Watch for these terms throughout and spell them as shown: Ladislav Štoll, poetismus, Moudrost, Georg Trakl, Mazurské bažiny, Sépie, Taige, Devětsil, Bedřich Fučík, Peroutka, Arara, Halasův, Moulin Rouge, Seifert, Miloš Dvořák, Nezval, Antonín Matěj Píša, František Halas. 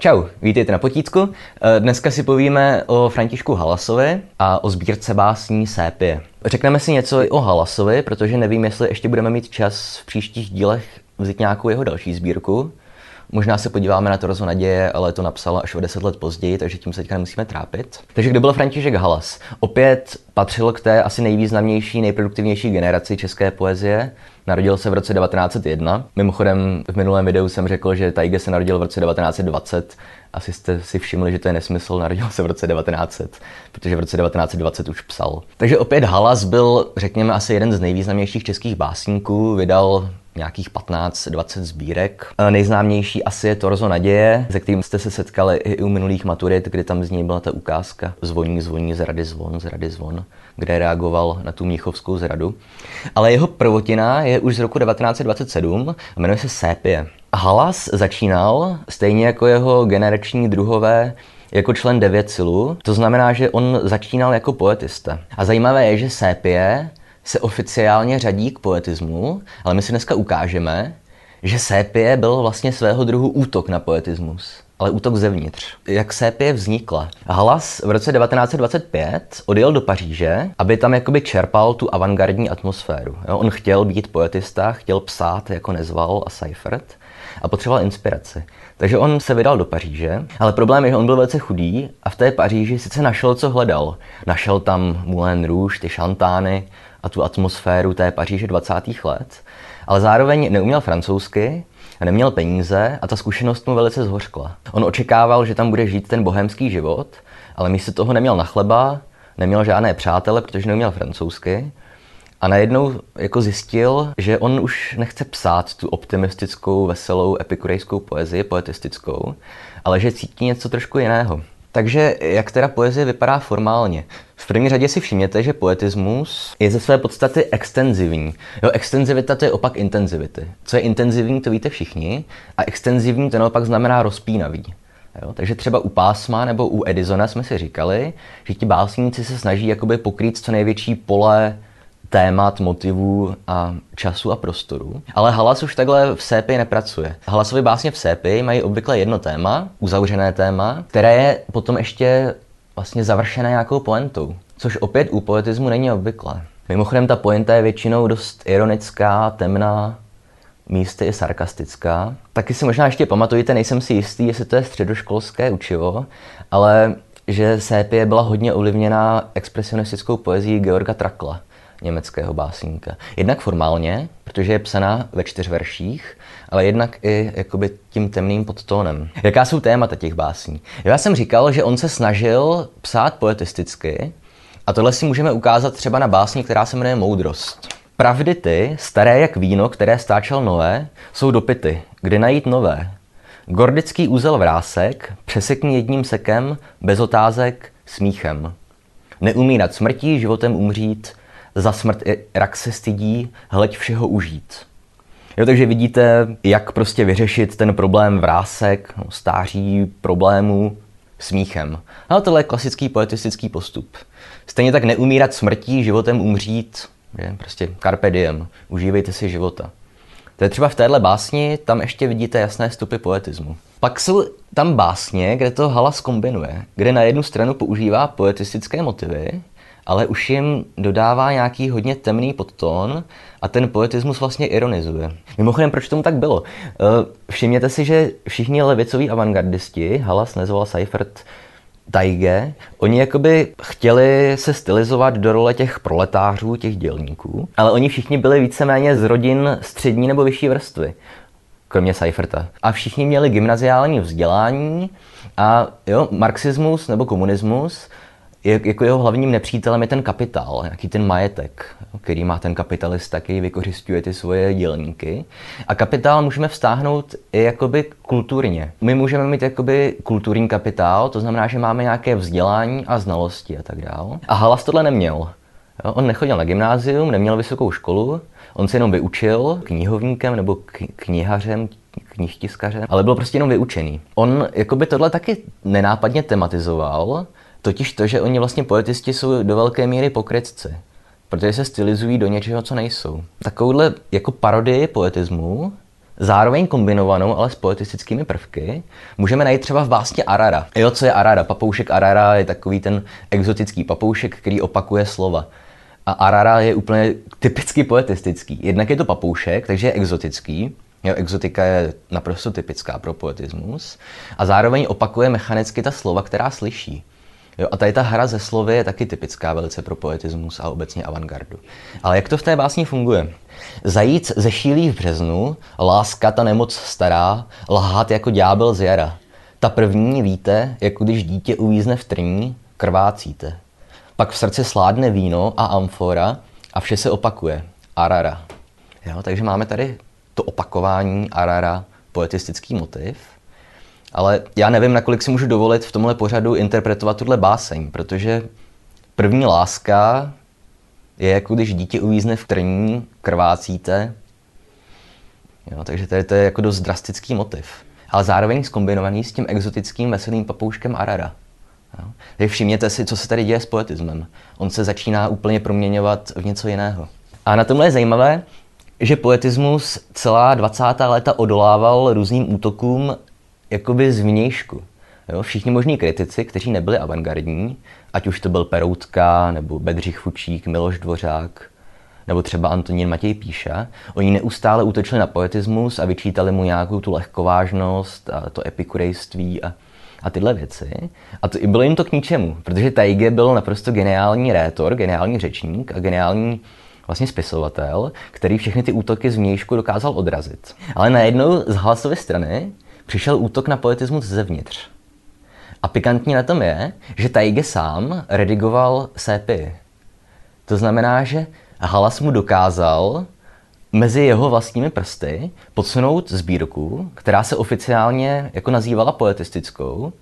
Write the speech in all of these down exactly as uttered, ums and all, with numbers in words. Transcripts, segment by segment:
Čau, vítejte na Potícku. Dneska si povíme o Františku Halasovi a o sbírce básní Sépie. Řekneme si něco o Halasovi, protože nevím, jestli ještě budeme mít čas v příštích dílech vzít nějakou jeho další sbírku. Možná se podíváme na to Torzo naděje, ale to napsala až o deset let později, takže tím se teďka nemusíme trápit. Takže kdo byl František Halas? Opět patřil k té asi nejvýznamnější, nejproduktivnější generaci české poezie. Narodil se v roce devatenáct set jedna. Mimochodem v minulém videu jsem řekl, že tady, kde se narodil v roce devatenáct set dvacet, asi jste si všimli, že to je nesmysl, narodil se v roce devatenáct set, protože v roce devatenáct set dvacet už psal. Takže opět Halas byl, řekněme, asi jeden z nejvýznamnějších českých básníků, vydal nějakých patnáct dvacet sbírek. Nejznámější asi je Torzo naděje, se kterým jste se setkali i u minulých maturit, kde tam z něj byla ta ukázka Zvoní, zvoní, z rady zvon, z rady zvon, kde reagoval na tu mnichovskou zradu. Ale jeho prvotina je už z roku devatenáct set dvacet sedm a jmenuje se Sépie. Halas začínal, stejně jako jeho generační druhové, jako člen Devětsilu, to znamená, že on začínal jako poetista. A zajímavé je, že Sépie se oficiálně řadí k poetismu, ale my si dneska ukážeme, že Sépie byl vlastně svého druhu útok na poetismus, ale útok zevnitř. Jak Sépie vznikla? Halas v roce devatenáct set dvacet pět odjel do Paříže, aby tam jakoby čerpal tu avantgardní atmosféru. Jo, on chtěl být poetista, chtěl psát jako Nezval a Seifert a potřeboval inspiraci. Takže on se vydal do Paříže, ale problém je, že on byl velice chudý a v té Paříži sice našel, co hledal. Našel tam Moulin Rouge, ty šantány a tu atmosféru té Paříže dvacátých let, ale zároveň neuměl francouzsky, neměl peníze a ta zkušenost mu velice zhořkla. On očekával, že tam bude žít ten bohemský život, ale místo toho neměl na chleba, neměl žádné přátele, protože neuměl francouzsky. A najednou jako zjistil, že on už nechce psát tu optimistickou, veselou, epikurejskou poezii, poetistickou, ale že cítí něco trošku jiného. Takže jak teda poezie vypadá formálně? V první řadě si všimněte, že poetismus je ze své podstaty extenzivní. Jo, extenzivita, to je opak intenzivity. Co je intenzivní, to víte všichni, a extenzivní to naopak znamená rozpínavý. Jo, takže třeba u Pásma nebo u Edisona jsme si říkali, že ti básníci se snaží jakoby pokrýt co největší pole témat, motivů a času a prostoru. Ale Halas už takhle v Sépii nepracuje. Halasovy básně v Sépii mají obvykle jedno téma, uzavřené téma, které je potom ještě vlastně završené nějakou poentou, což opět u poetismu není obvyklé. Mimochodem ta poenta je většinou dost ironická, temná, místy i sarkastická. Taky si možná ještě pamatujete, nejsem si jistý, jestli to je středoškolské učivo, ale že Sépie byla hodně ovlivněná expresionistickou poezií Georga Trakla, německého básníka. Jednak formálně, protože je psaná ve čtyř verších, ale jednak i jakoby tím temným podtónem. Jaká jsou témata těch básní? Já jsem říkal, že on se snažil psát poetisticky a tohle si můžeme ukázat třeba na básni, která se jmenuje Moudrost. Pravdy ty, staré jak víno, které stáčel Noé, jsou dopity, kde najít nové. Gordický úzel vrásek, přesekni jedním sekem, bez otázek, smíchem. Neumírat smrtí, životem umřít, za smrt i rak se stydí, hleď všeho užít. Jo, takže vidíte, jak prostě vyřešit ten problém vrásek, no, stáří problémů smíchem. No, tohle je klasický poetistický postup. Stejně tak neumírat smrtí, životem umřít, že? Prostě carpe diem, užívejte si života. To je třeba v téhle básni, tam ještě vidíte jasné stopy poetismu. Pak jsou tam básně, kde to Halas kombinuje, kde na jednu stranu používá poetistické motivy, ale už jim dodává nějaký hodně temný podtón a ten poetismus vlastně ironizuje. Mimochodem, proč tomu tak bylo? Všimněte si, že všichni levicoví avantgardisti, Halas, Nezval, Seifert, Taige, oni jakoby chtěli se stylizovat do role těch proletářů, těch dělníků, ale oni všichni byli víceméně z rodin střední nebo vyšší vrstvy, kromě Seiferta. A všichni měli gymnaziální vzdělání a jo, marxismus nebo komunismus, Je, jako jeho hlavním nepřítelem je ten kapitál, nějaký ten majetek, který má ten kapitalista, který vykořisťuje ty svoje dělníky. A kapitál můžeme vztáhnout i jakoby kulturně. My můžeme mít jakoby kulturní kapitál, to znamená, že máme nějaké vzdělání a znalosti a tak dále. A Halas tohle neměl. On nechodil na gymnázium, neměl vysokou školu, on se jenom vyučil knihovníkem nebo knihařem, knihtiskařem, ale byl prostě jenom vyučený. On jakoby tohle taky nenápadně tematizoval, totiž to, že oni vlastně poetisti jsou do velké míry pokrytci, protože se stylizují do něčeho, co nejsou. Takovouhle jako parodii poetismu zároveň kombinovanou, ale s poetistickými prvky, můžeme najít třeba v básni Arara. Jo, co je Arara? Papoušek Arara je takový ten exotický papoušek, který opakuje slova. A Arara je úplně typicky poetistický. Jednak je to papoušek, takže je exotický. Jo, exotika je naprosto typická pro poetismus. A zároveň opakuje mechanicky ta slova, která slyší. Jo, a tady ta hra ze slovy je taky typická velice pro poetismus a obecně avantgardu. Ale jak to v té básni funguje? Zajíc zešílí v březnu, láska ta nemoc stará, lhát jako ďábel z jara. Ta první víte, jako když dítě uvízne v trní, krvácíte. Pak v srdci sládne víno a amfora a vše se opakuje. Arara. Jo, takže máme tady to opakování Arara, poetistický motiv. Ale já nevím, nakolik si můžu dovolit v tomhle pořadu interpretovat tuhle báseň, protože první láska je jako když dítě uvízne v trní, krvácíte. Jo, takže tady to je jako dost drastický motiv. Ale zároveň zkombinovaný s tím exotickým veselým papouškem Arara. Jo. Takže všimněte si, co se tady děje s poetismem. On se začíná úplně proměňovat v něco jiného. A na tomhle je zajímavé, že poetismus celá dvacátá léta odolával různým útokům jakoby z vnějšku. Jo? Všichni možní kritici, kteří nebyli avantgardní, ať už to byl Peroutka, nebo Bedřich Fučík, Miloš Dvořák, nebo třeba Antonín Matěj Píša, oni neustále útočili na poetismus a vyčítali mu nějakou tu lehkovážnost a to epikurejství a, a tyhle věci. A to, bylo jim to k ničemu, protože Taige byl naprosto geniální rétor, geniální řečník a geniální vlastně spisovatel, který všechny ty útoky z vnějšku dokázal odrazit. Ale najednou z Halasovy strany přišel útok na poetismus zevnitř. A pikantní na tom je, že Taige sám redigoval Sépii. To znamená, že Halas mu dokázal mezi jeho vlastními prsty podsunout sbírku, která se oficiálně jako nazývala poetistickou,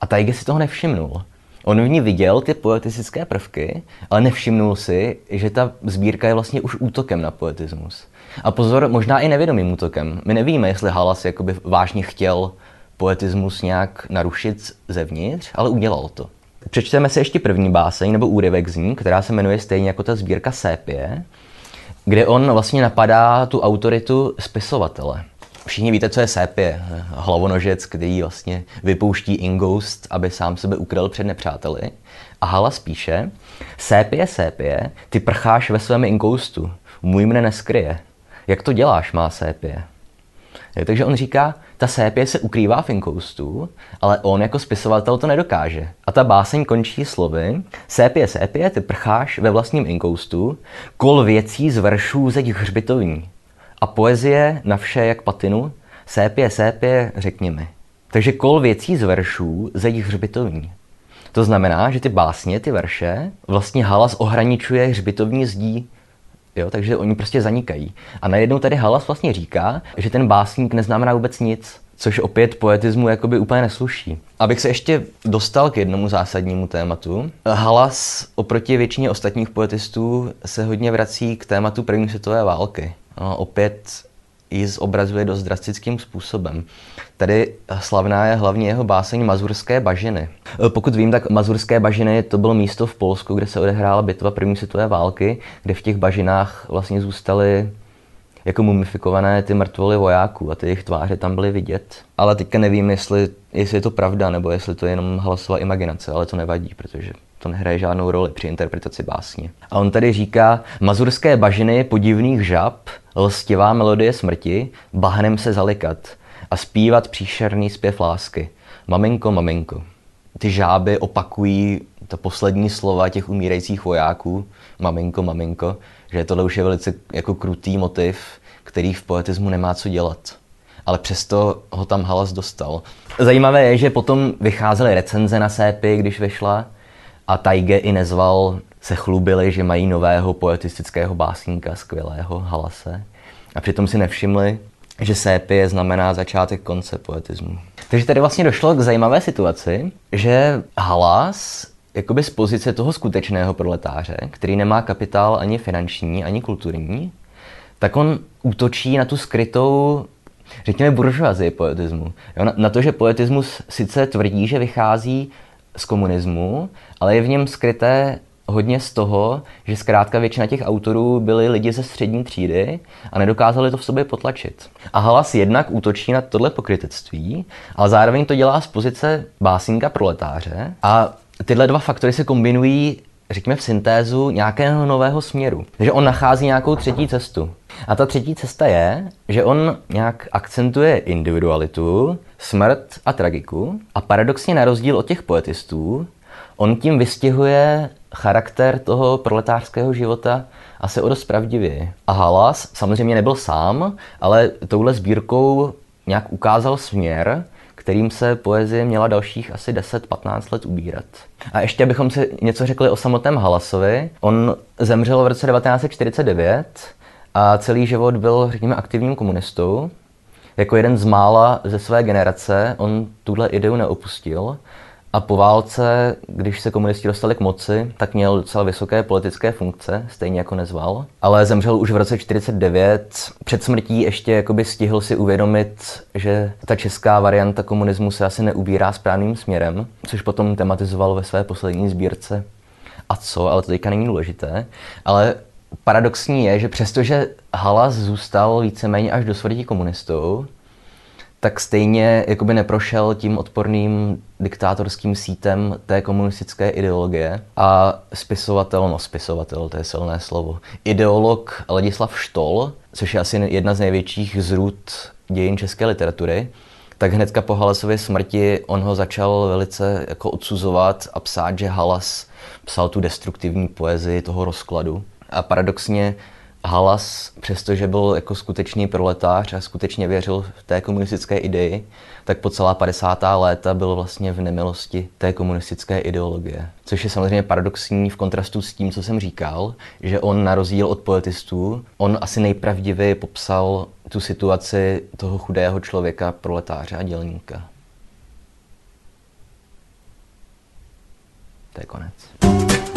a Taige si toho nevšimnul. On v ní viděl ty poetistické prvky, ale nevšimnul si, že ta sbírka je vlastně už útokem na poetismus. A pozor, možná i nevědomým útokem. My nevíme, jestli Halas jakoby vážně chtěl poetismus nějak narušit zevnitř, ale udělal to. Přečteme si ještě první báseň, nebo úryvek z ní, která se jmenuje stejně jako ta sbírka Sépie, kde on vlastně napadá tu autoritu spisovatele. Všichni víte, co je Sépie, hlavonožec, který vlastně vypouští ingoust, aby sám sebe ukryl před nepřáteli. A Halas píše: Sépie, Sépie, ty prcháš ve svém ingoustu, můj mne neskryje. Jak to děláš, má Sépie? Jo, takže on říká, ta Sépie se ukrývá v inkoustu, ale on jako spisovatel to nedokáže. A ta báseň končí slovy: Sépie, Sépie, ty prcháš ve vlastním inkoustu, kol věcí z veršů zeď hřbitovní. A poezie na vše jak patinu, Sépie, Sépie, řekni mi. Takže kol věcí z veršů zeď hřbitovní. To znamená, že ty básně, ty verše, vlastně Halas ohraničuje hřbitovní zdí. Jo, takže oni prostě zanikají. A najednou tady Halas vlastně říká, že ten básník neznamená vůbec nic, což opět poetismu jakoby úplně nesluší. Abych se ještě dostal k jednomu zásadnímu tématu. Halas oproti většině ostatních poetistů se hodně vrací k tématu první světové války. No, opět ji zobrazuje dost drastickým způsobem. Tady slavná je hlavně jeho báseň Mazurské bažiny. Pokud vím, tak Mazurské bažiny to bylo místo v Polsku, kde se odehrála bitva první světové války, kde v těch bažinách vlastně zůstaly jako mumifikované ty mrtvoly vojáků a ty jejich tváře tam byly vidět. Ale teďka nevím, jestli, jestli je to pravda, nebo jestli to je jenom Halasova imaginace, ale to nevadí, protože to nehraje žádnou roli při interpretaci básně. A on tady říká: Mazurské bažiny podivných žab, lstivá melodie smrti, bahnem se zalikat a zpívat příšerný zpěv lásky. Maminko, maminko. Ty žáby opakují ta poslední slova těch umírajících vojáků, maminko, maminko, že tohle už je velice jako krutý motiv, který v poetismu nemá co dělat. Ale přesto ho tam Halas dostal. Zajímavé je, že potom vycházely recenze na Sépii, když vyšla, a Taige i Nezval se chlubili, že mají nového poetistického básníka, skvělého Halase. A přitom si nevšimli, že Sépie znamená začátek konce poetismu. Takže tady vlastně došlo k zajímavé situaci, že Halas jakoby z pozice toho skutečného proletáře, který nemá kapitál ani finanční, ani kulturní, tak on útočí na tu skrytou, řekněme, buržoazii poetismu. Jo, na, na to, že poetismus sice tvrdí, že vychází z komunismu, ale je v něm skryté hodně z toho, že zkrátka většina těch autorů byli lidi ze střední třídy a nedokázali to v sobě potlačit. A Halas jednak útočí na tohle pokrytectví, ale zároveň to dělá z pozice básníka proletáře a tyhle dva faktory se kombinují, řekněme, v syntézu nějakého nového směru. Že on nachází nějakou třetí cestu. A ta třetí cesta je, že on nějak akcentuje individualitu, smrt a tragiku a paradoxně na rozdíl od těch poetistů, on tím vystihuje charakter toho proletářského života asi o dost pravdivěji. A Halas samozřejmě nebyl sám, ale touhle sbírkou nějak ukázal směr, kterým se poezie měla dalších asi deset až patnáct let ubírat. A ještě abychom si něco řekli o samotném Halasovi. On zemřel v roce devatenáct set čtyřicet devět a celý život byl, řekněme, aktivním komunistou. Jako jeden z mála ze své generace on tuhle ideu neopustil. A po válce, když se komunisti dostali k moci, tak měl docela vysoké politické funkce, stejně jako Nezval. Ale zemřel už v roce devatenáct set čtyřicet devět. Před smrtí ještě jakoby stihl si uvědomit, že ta česká varianta komunismu se asi neubírá správným směrem, což potom tematizoval ve své poslední sbírce. A co, ale to teďka není důležité. Ale paradoxní je, že přestože Halas zůstal víceméně až do smrti komunistou, tak stejně jakoby neprošel tím odporným diktátorským sítem té komunistické ideologie. A spisovatel, no spisovatel, to je silné slovo, ideolog Ladislav Štoll, což je asi jedna z největších zrůd dějin české literatury, tak hnedka po Halasově smrti on ho začal velice jako odsuzovat a psát, že Halas psal tu destruktivní poezii toho rozkladu. A paradoxně Halas, přestože byl jako skutečný proletář a skutečně věřil v té komunistické ideji, tak po celá padesátá léta byl vlastně v nemilosti té komunistické ideologie. Což je samozřejmě paradoxní v kontrastu s tím, co jsem říkal, že on na rozdíl od poetistů, on asi nejpravdivěji popsal tu situaci toho chudého člověka, proletáře a dělníka. To je konec.